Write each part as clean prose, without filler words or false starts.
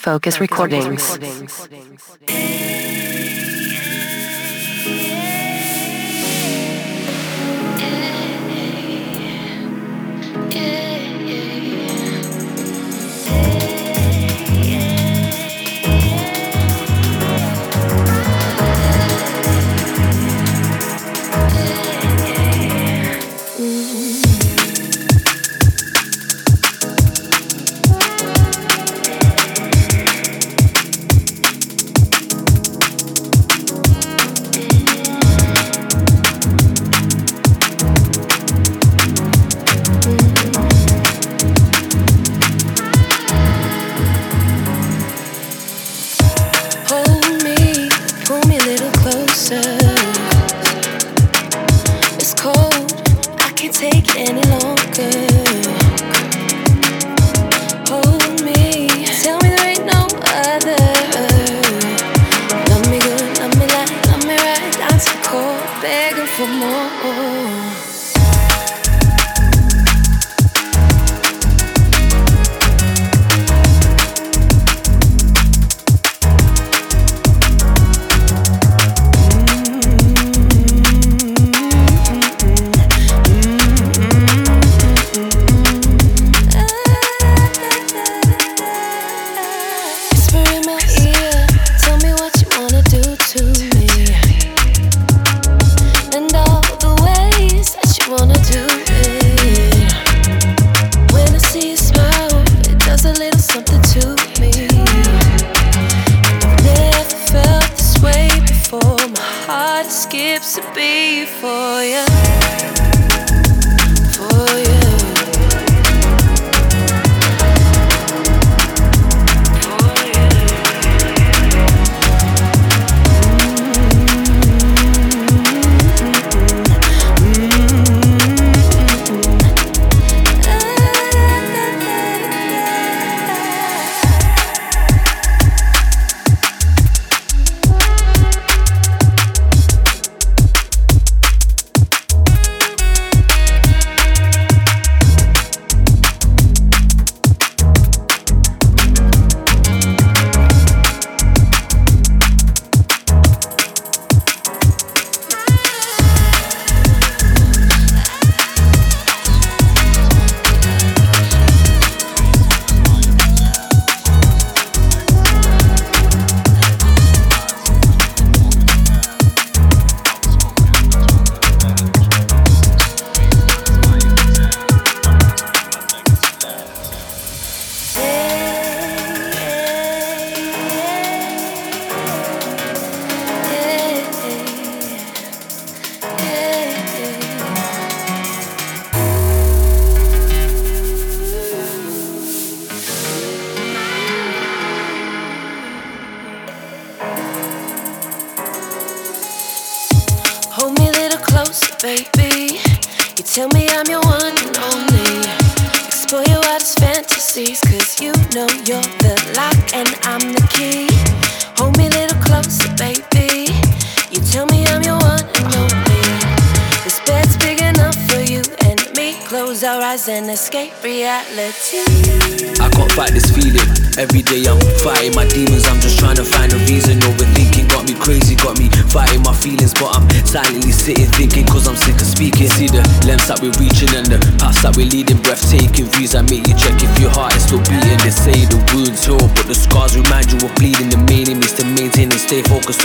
Focus Recordings.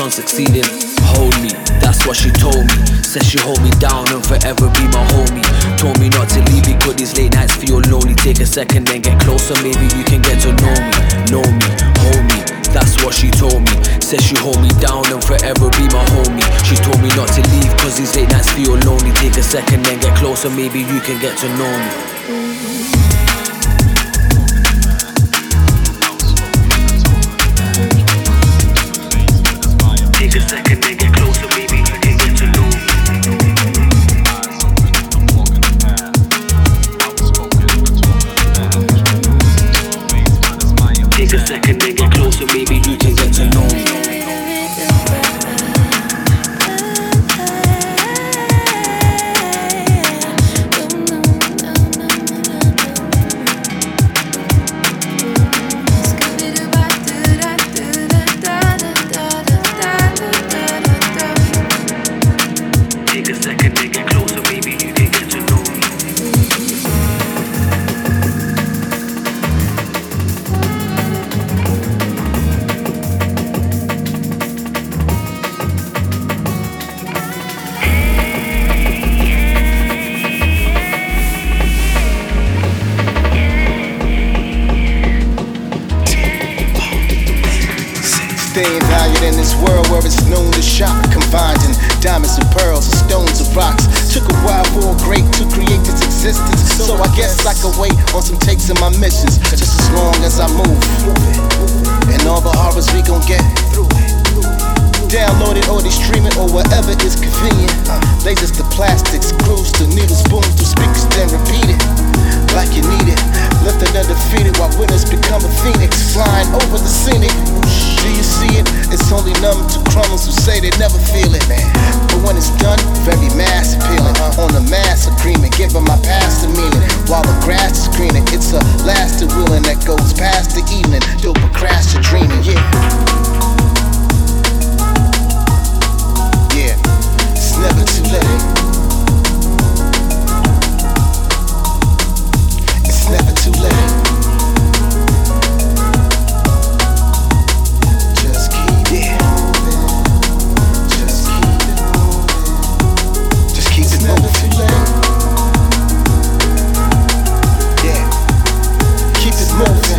Succeeding, hold me, that's what she told me. Said she hold me down and forever be my homie. Told me not to leave because these late nights feel lonely. Take a second then get closer, maybe you can get to know me, hold me. That's what she told me. Said she hold me down and forever be my homie. She told me not to leave cause these late nights feel lonely. Take a second then get closer, maybe you can get to know me. anything valued in this world where it's known to shop, combining diamonds and pearls and stones and rocks. Took a while for a great to create this existence, so I guess I could wait on some takes in my missions, just as long as I move, and all the horrors we gon' get. Download it or they stream it or whatever is convenient. Lasers to plastics, screws to needles, booms to speakers, then repeat it like you need it. Lifted undefeated while winners become a phoenix, flying over the scenic. Do you see it? It's only numb to crumbs who say they never feel it, man. But when it's done, very mass appealing, on a mass agreement, giving my past a meaning. While the grass is greener, it's a lasting willing that goes past the evening. You'll procrast your dreaming, yeah. Never too late. It's never too late. Just keep it moving. Just keep it moving. Just keep it moving. It's never too late. Yeah. Keep it moving.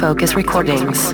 Focus Recordings.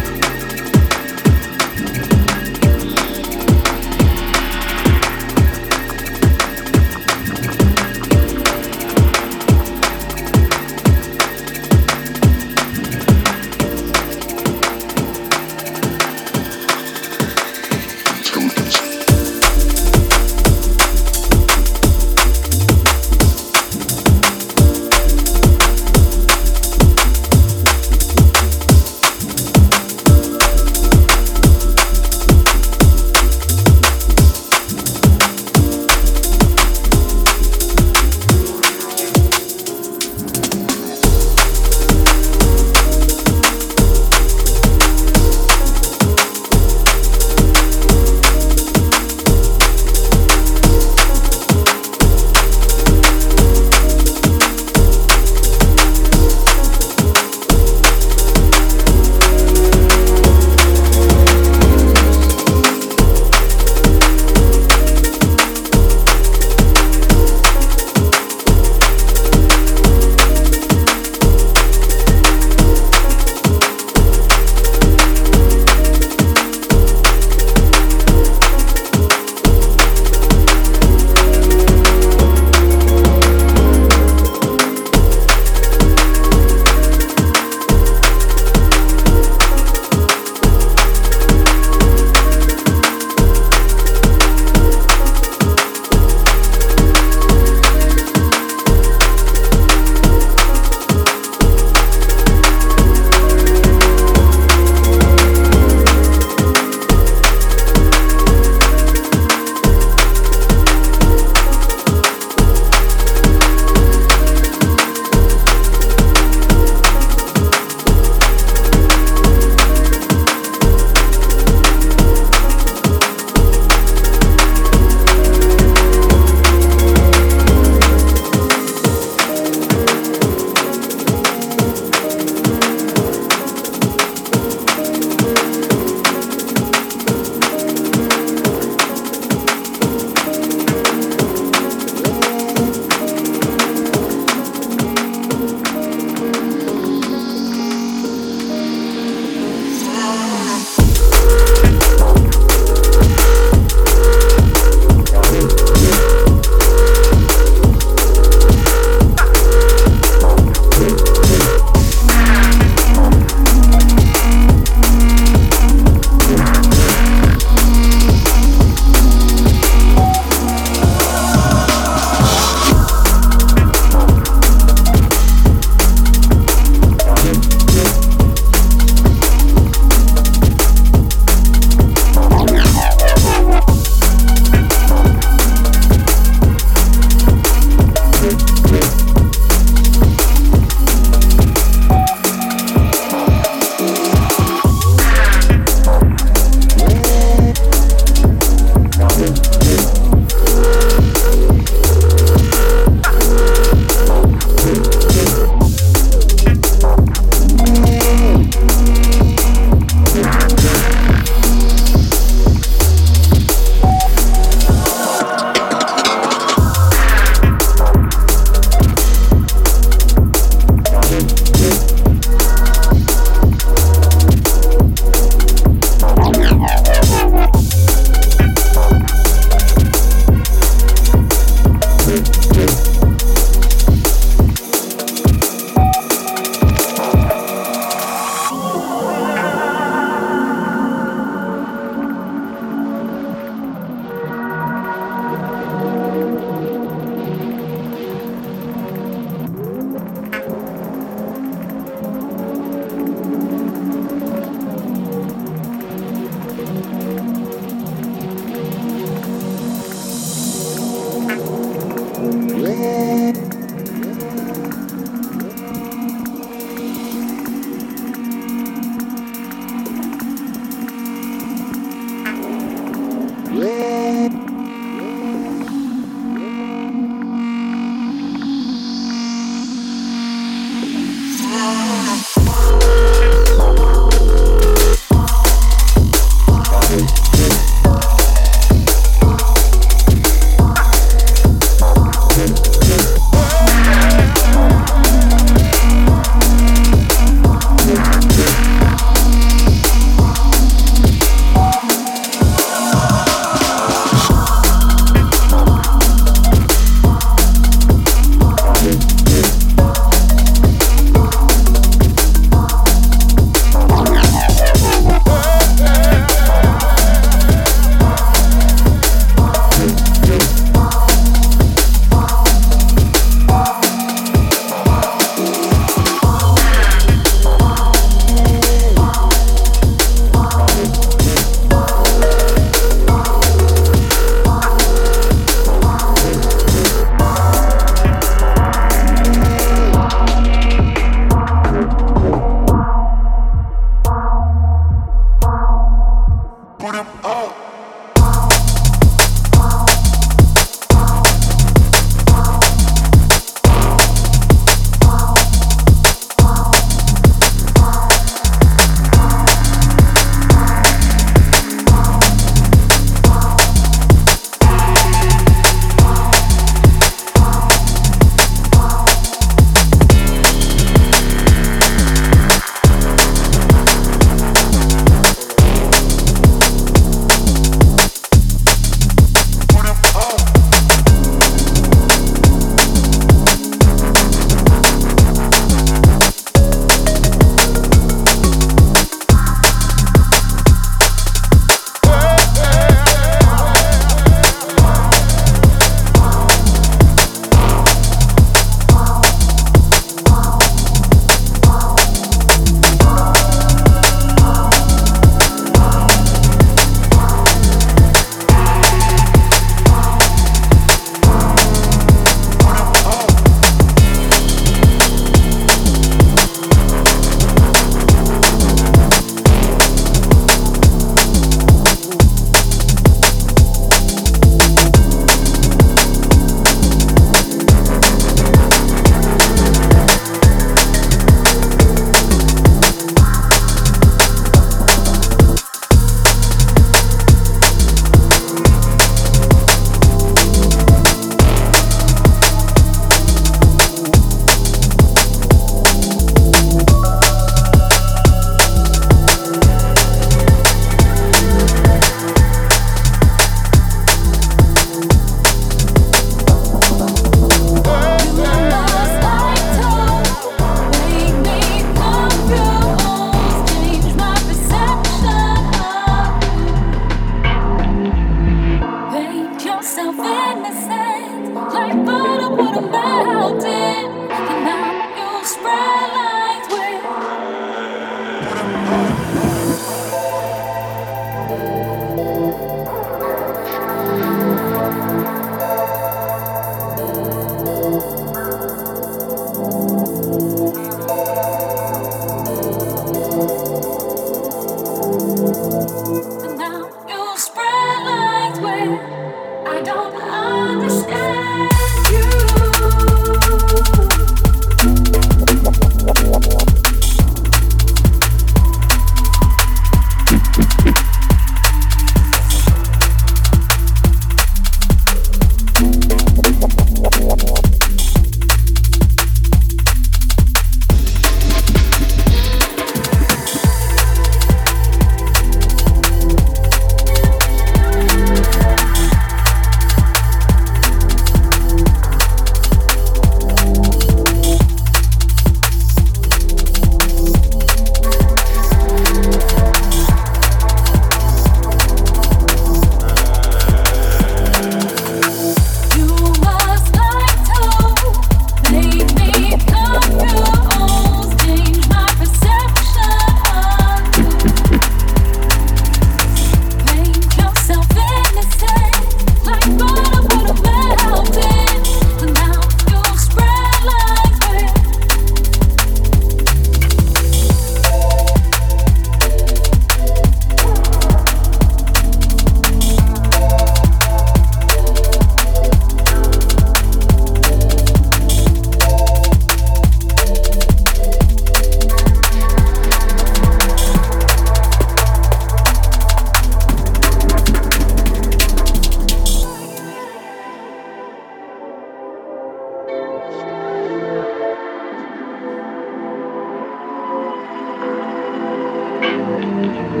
I don't.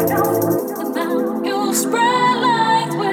About you spread light.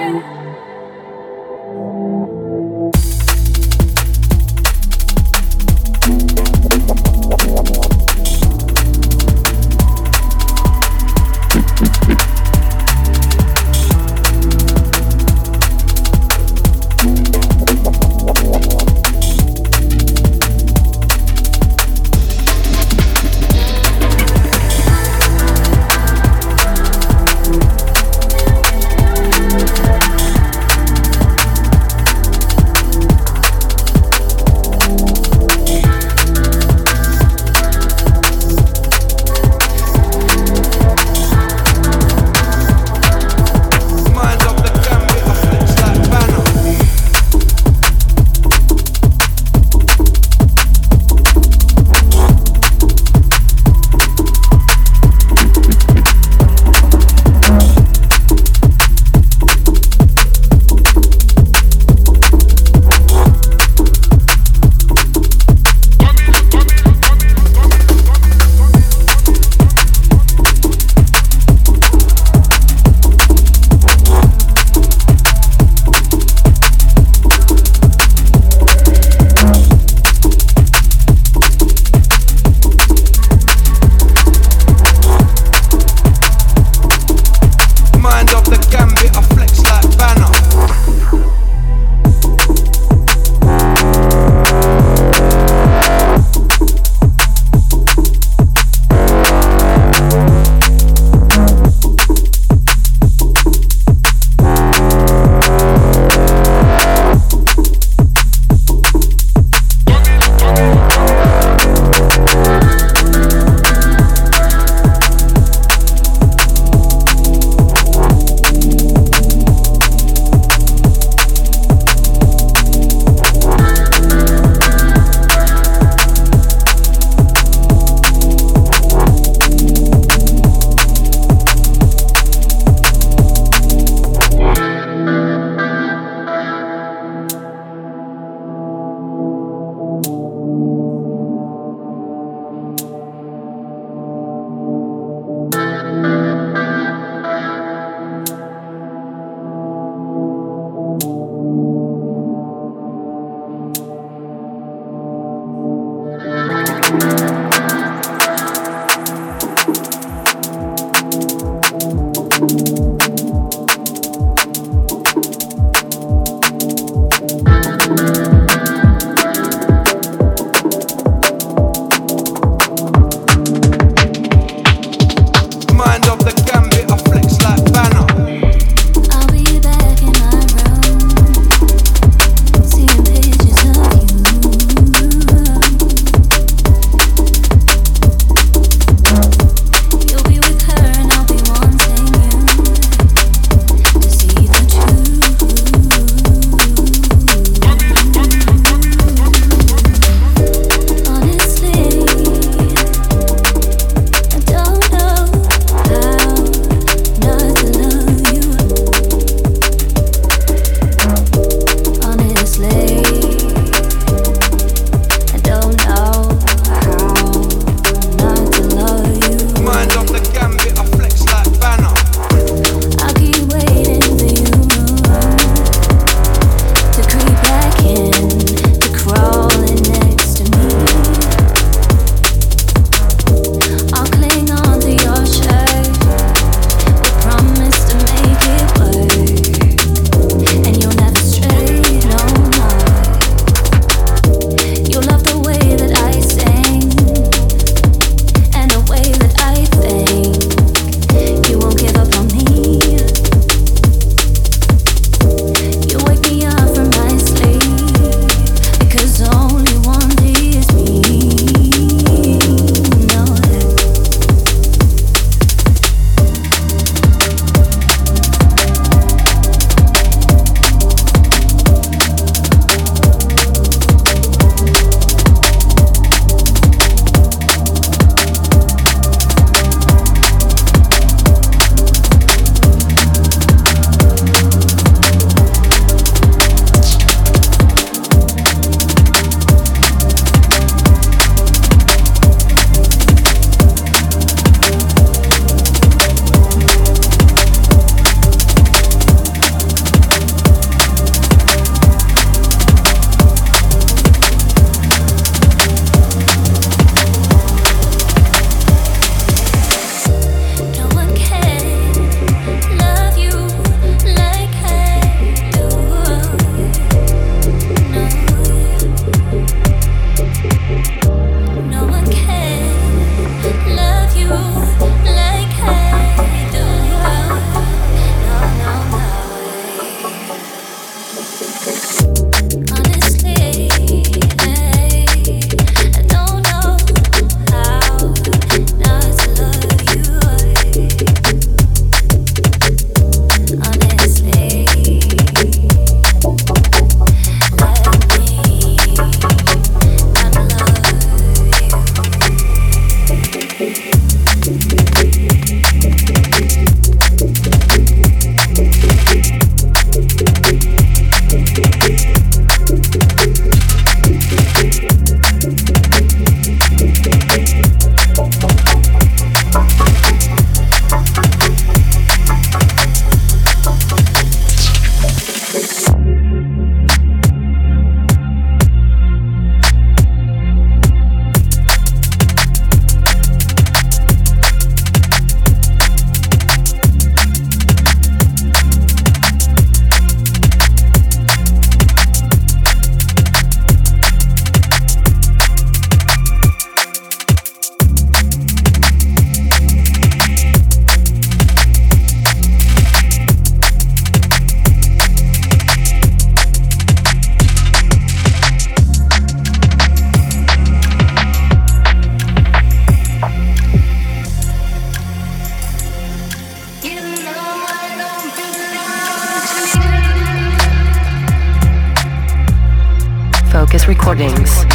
House Recordings.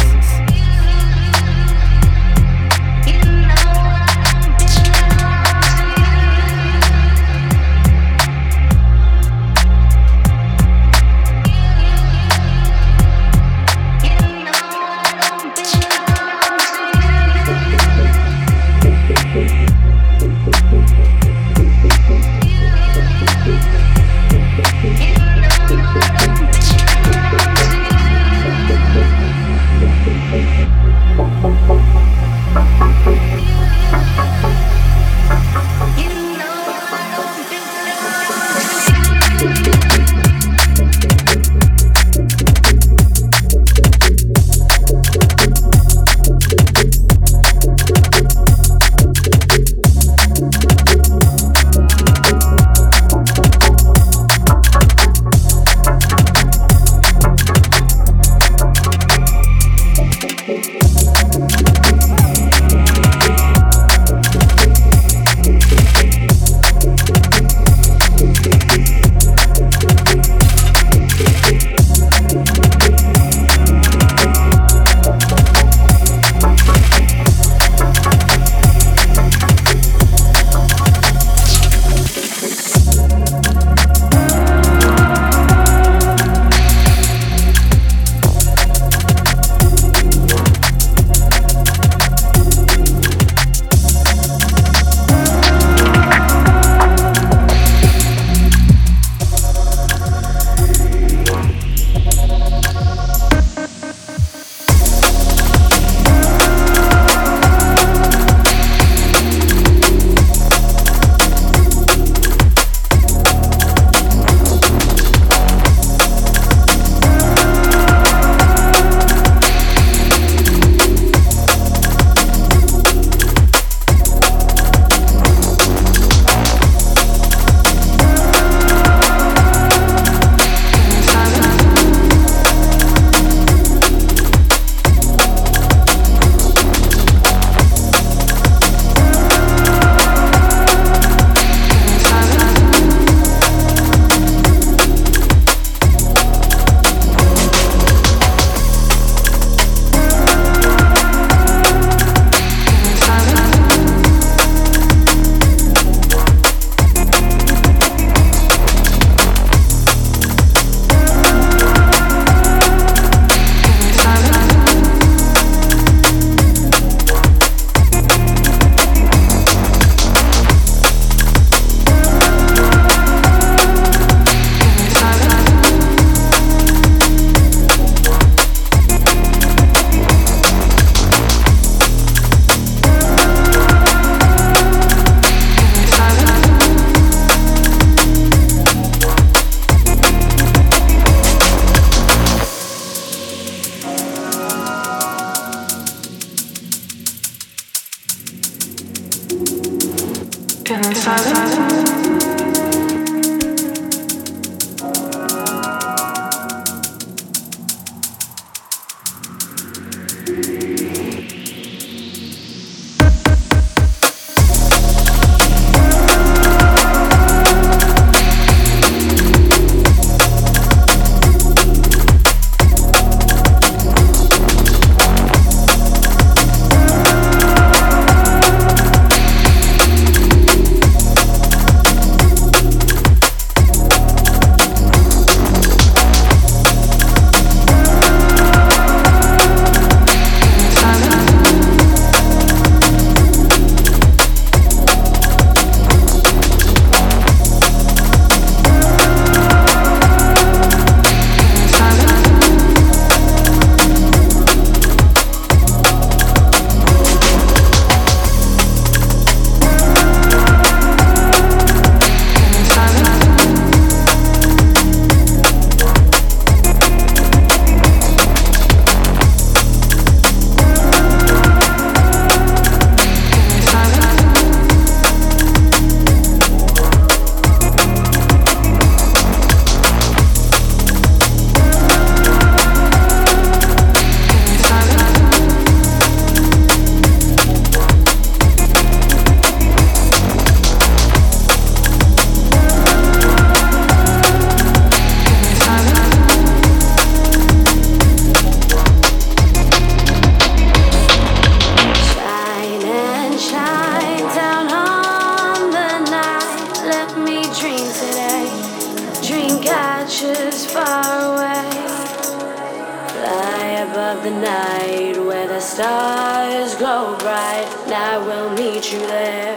so bright. I will meet you there.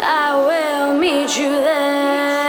I will meet you there.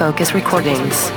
Focus Recordings.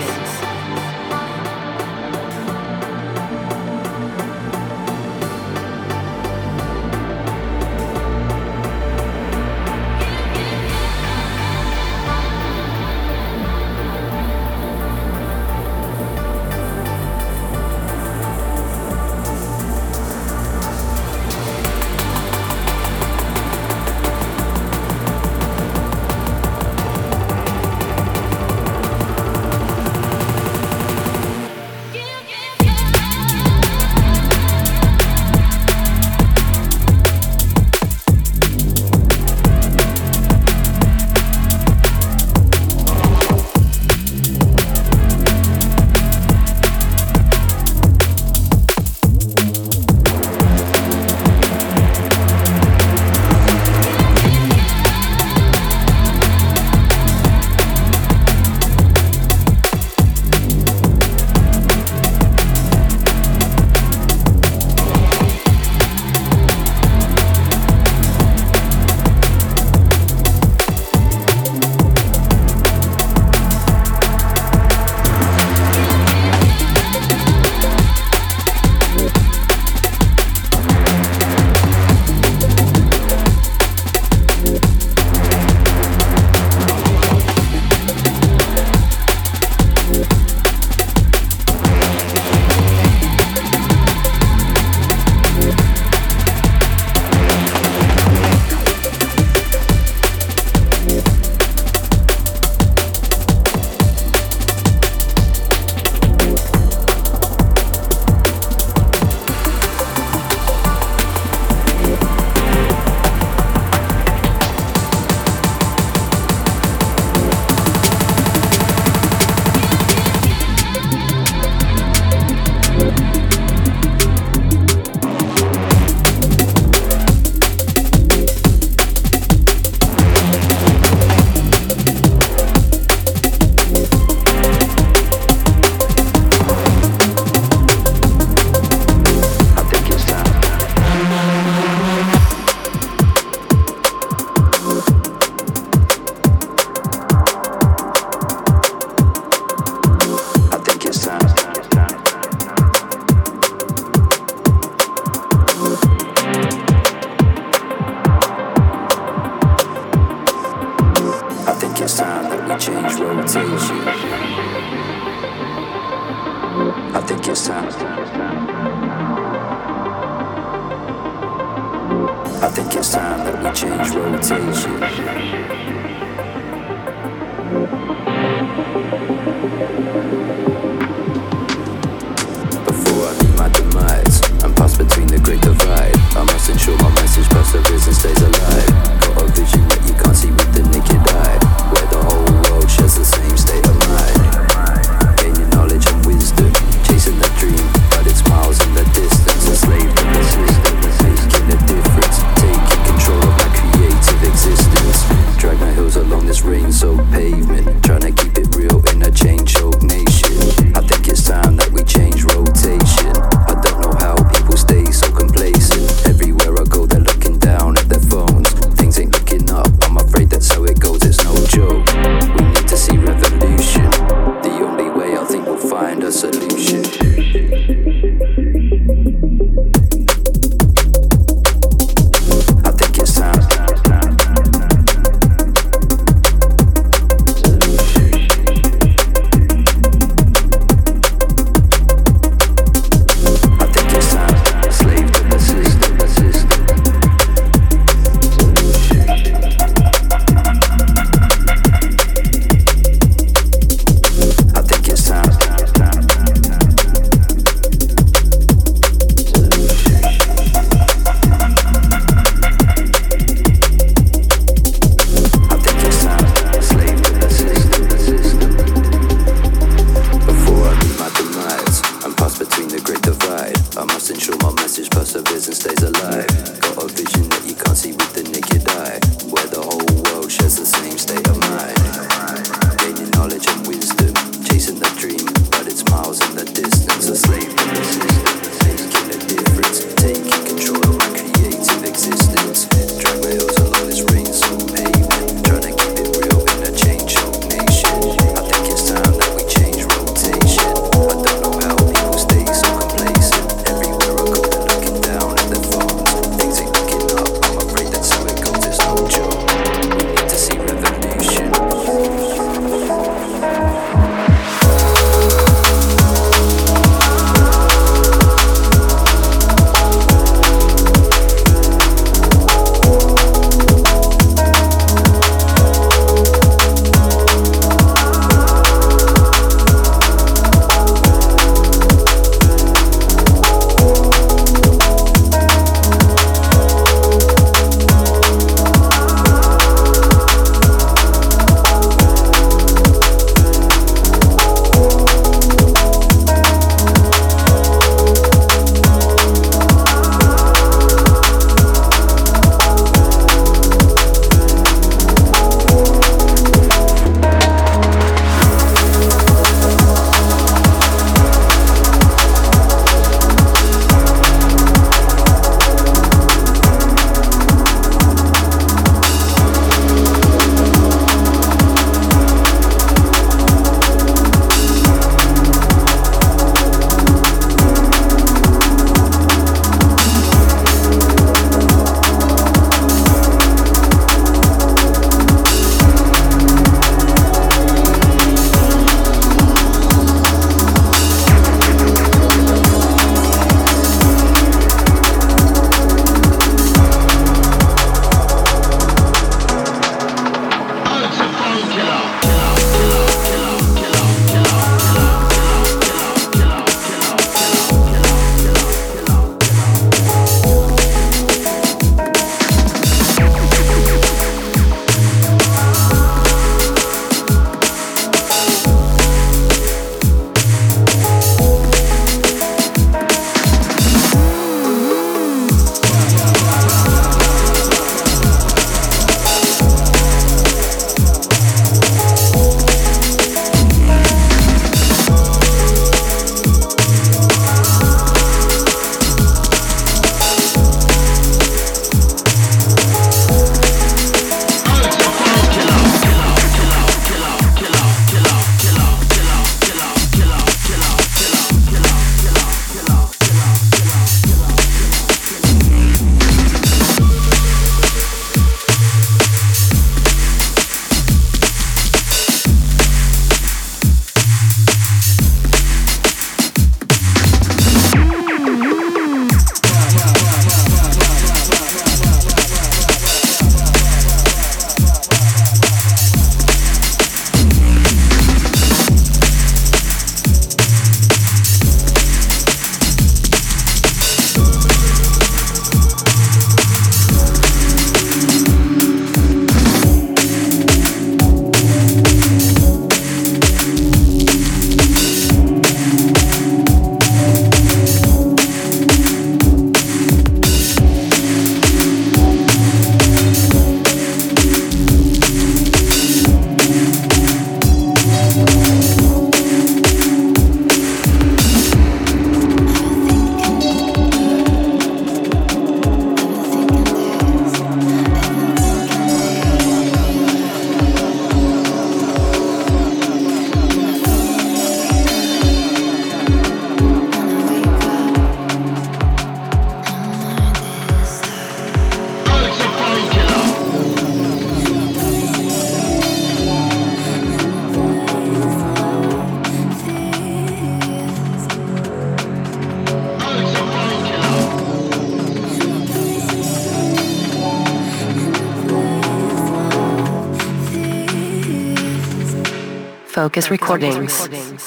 Focus Recordings. Been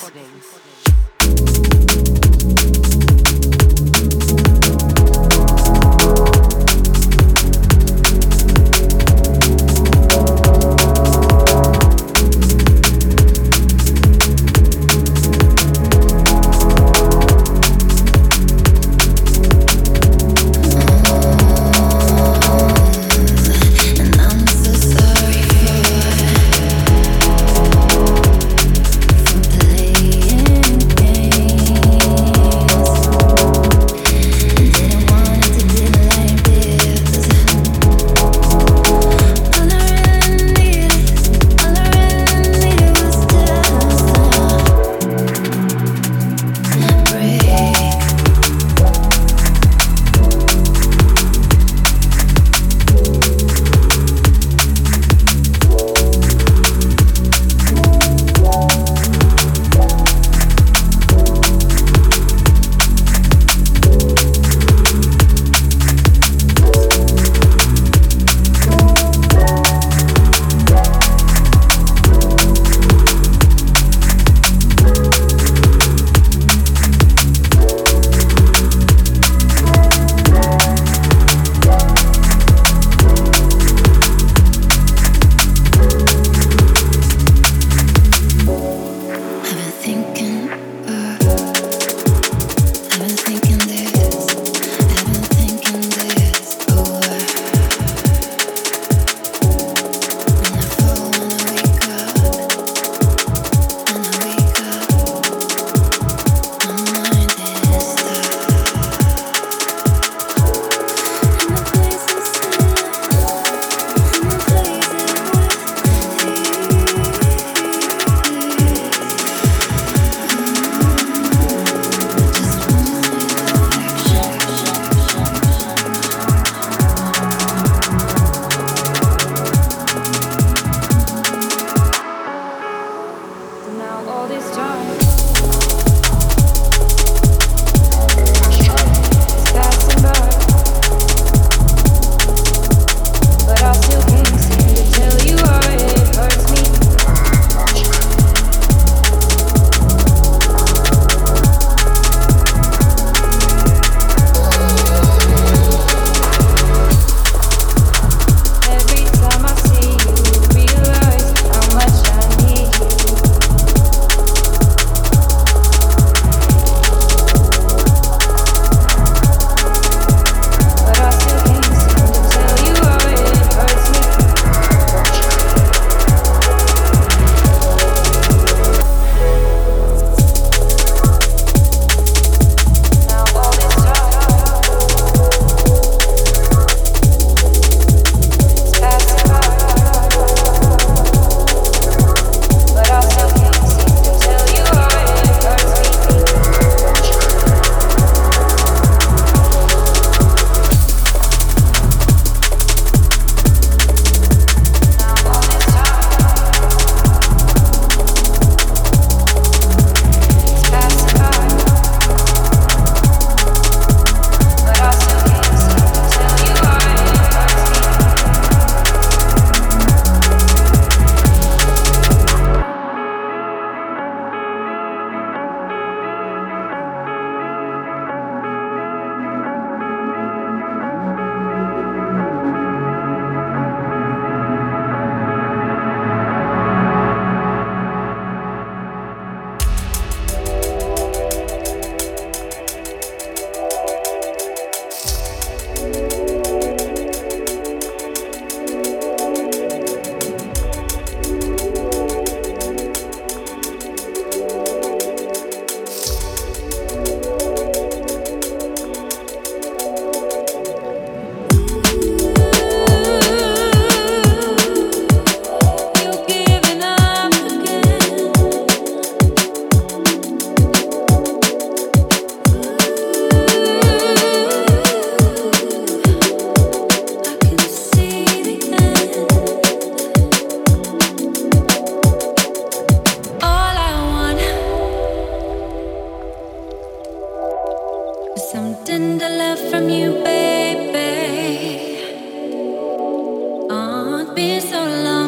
so long.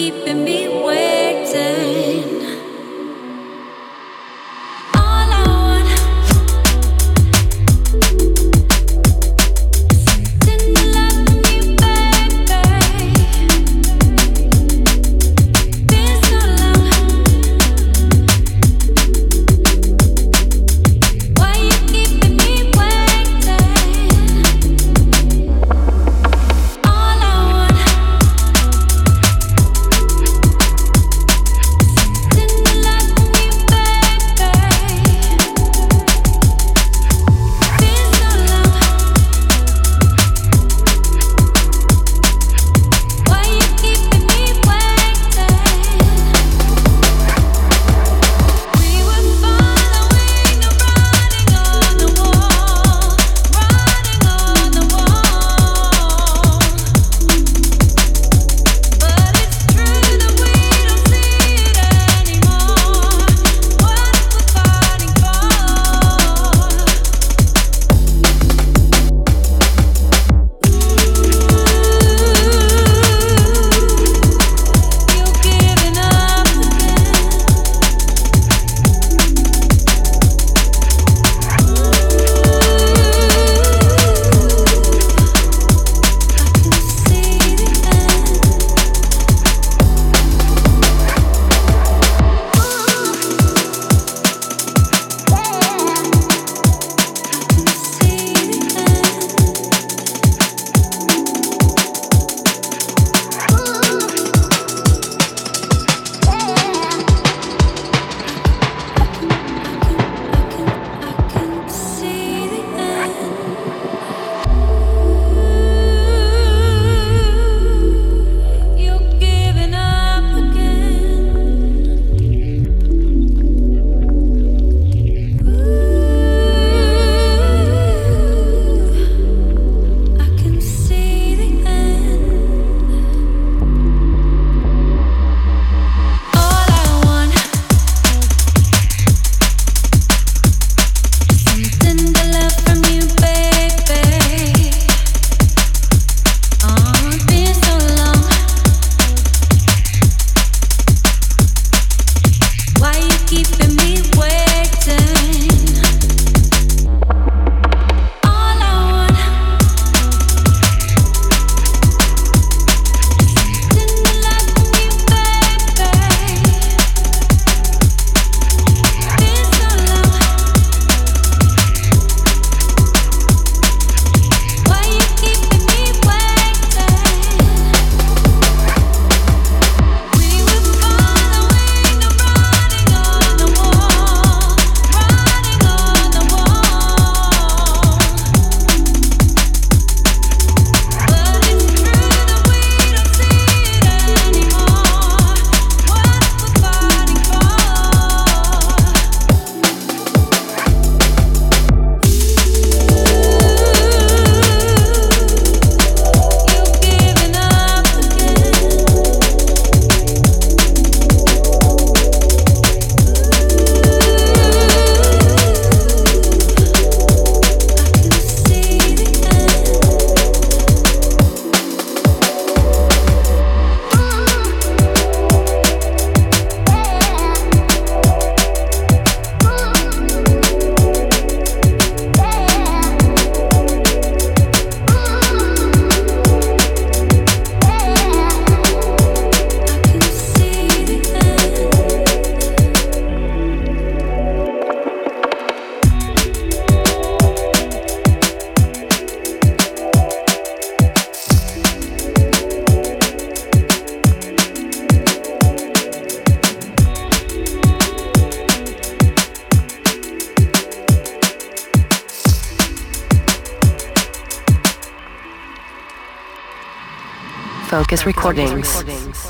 keeping me waiting. Focus Recordings.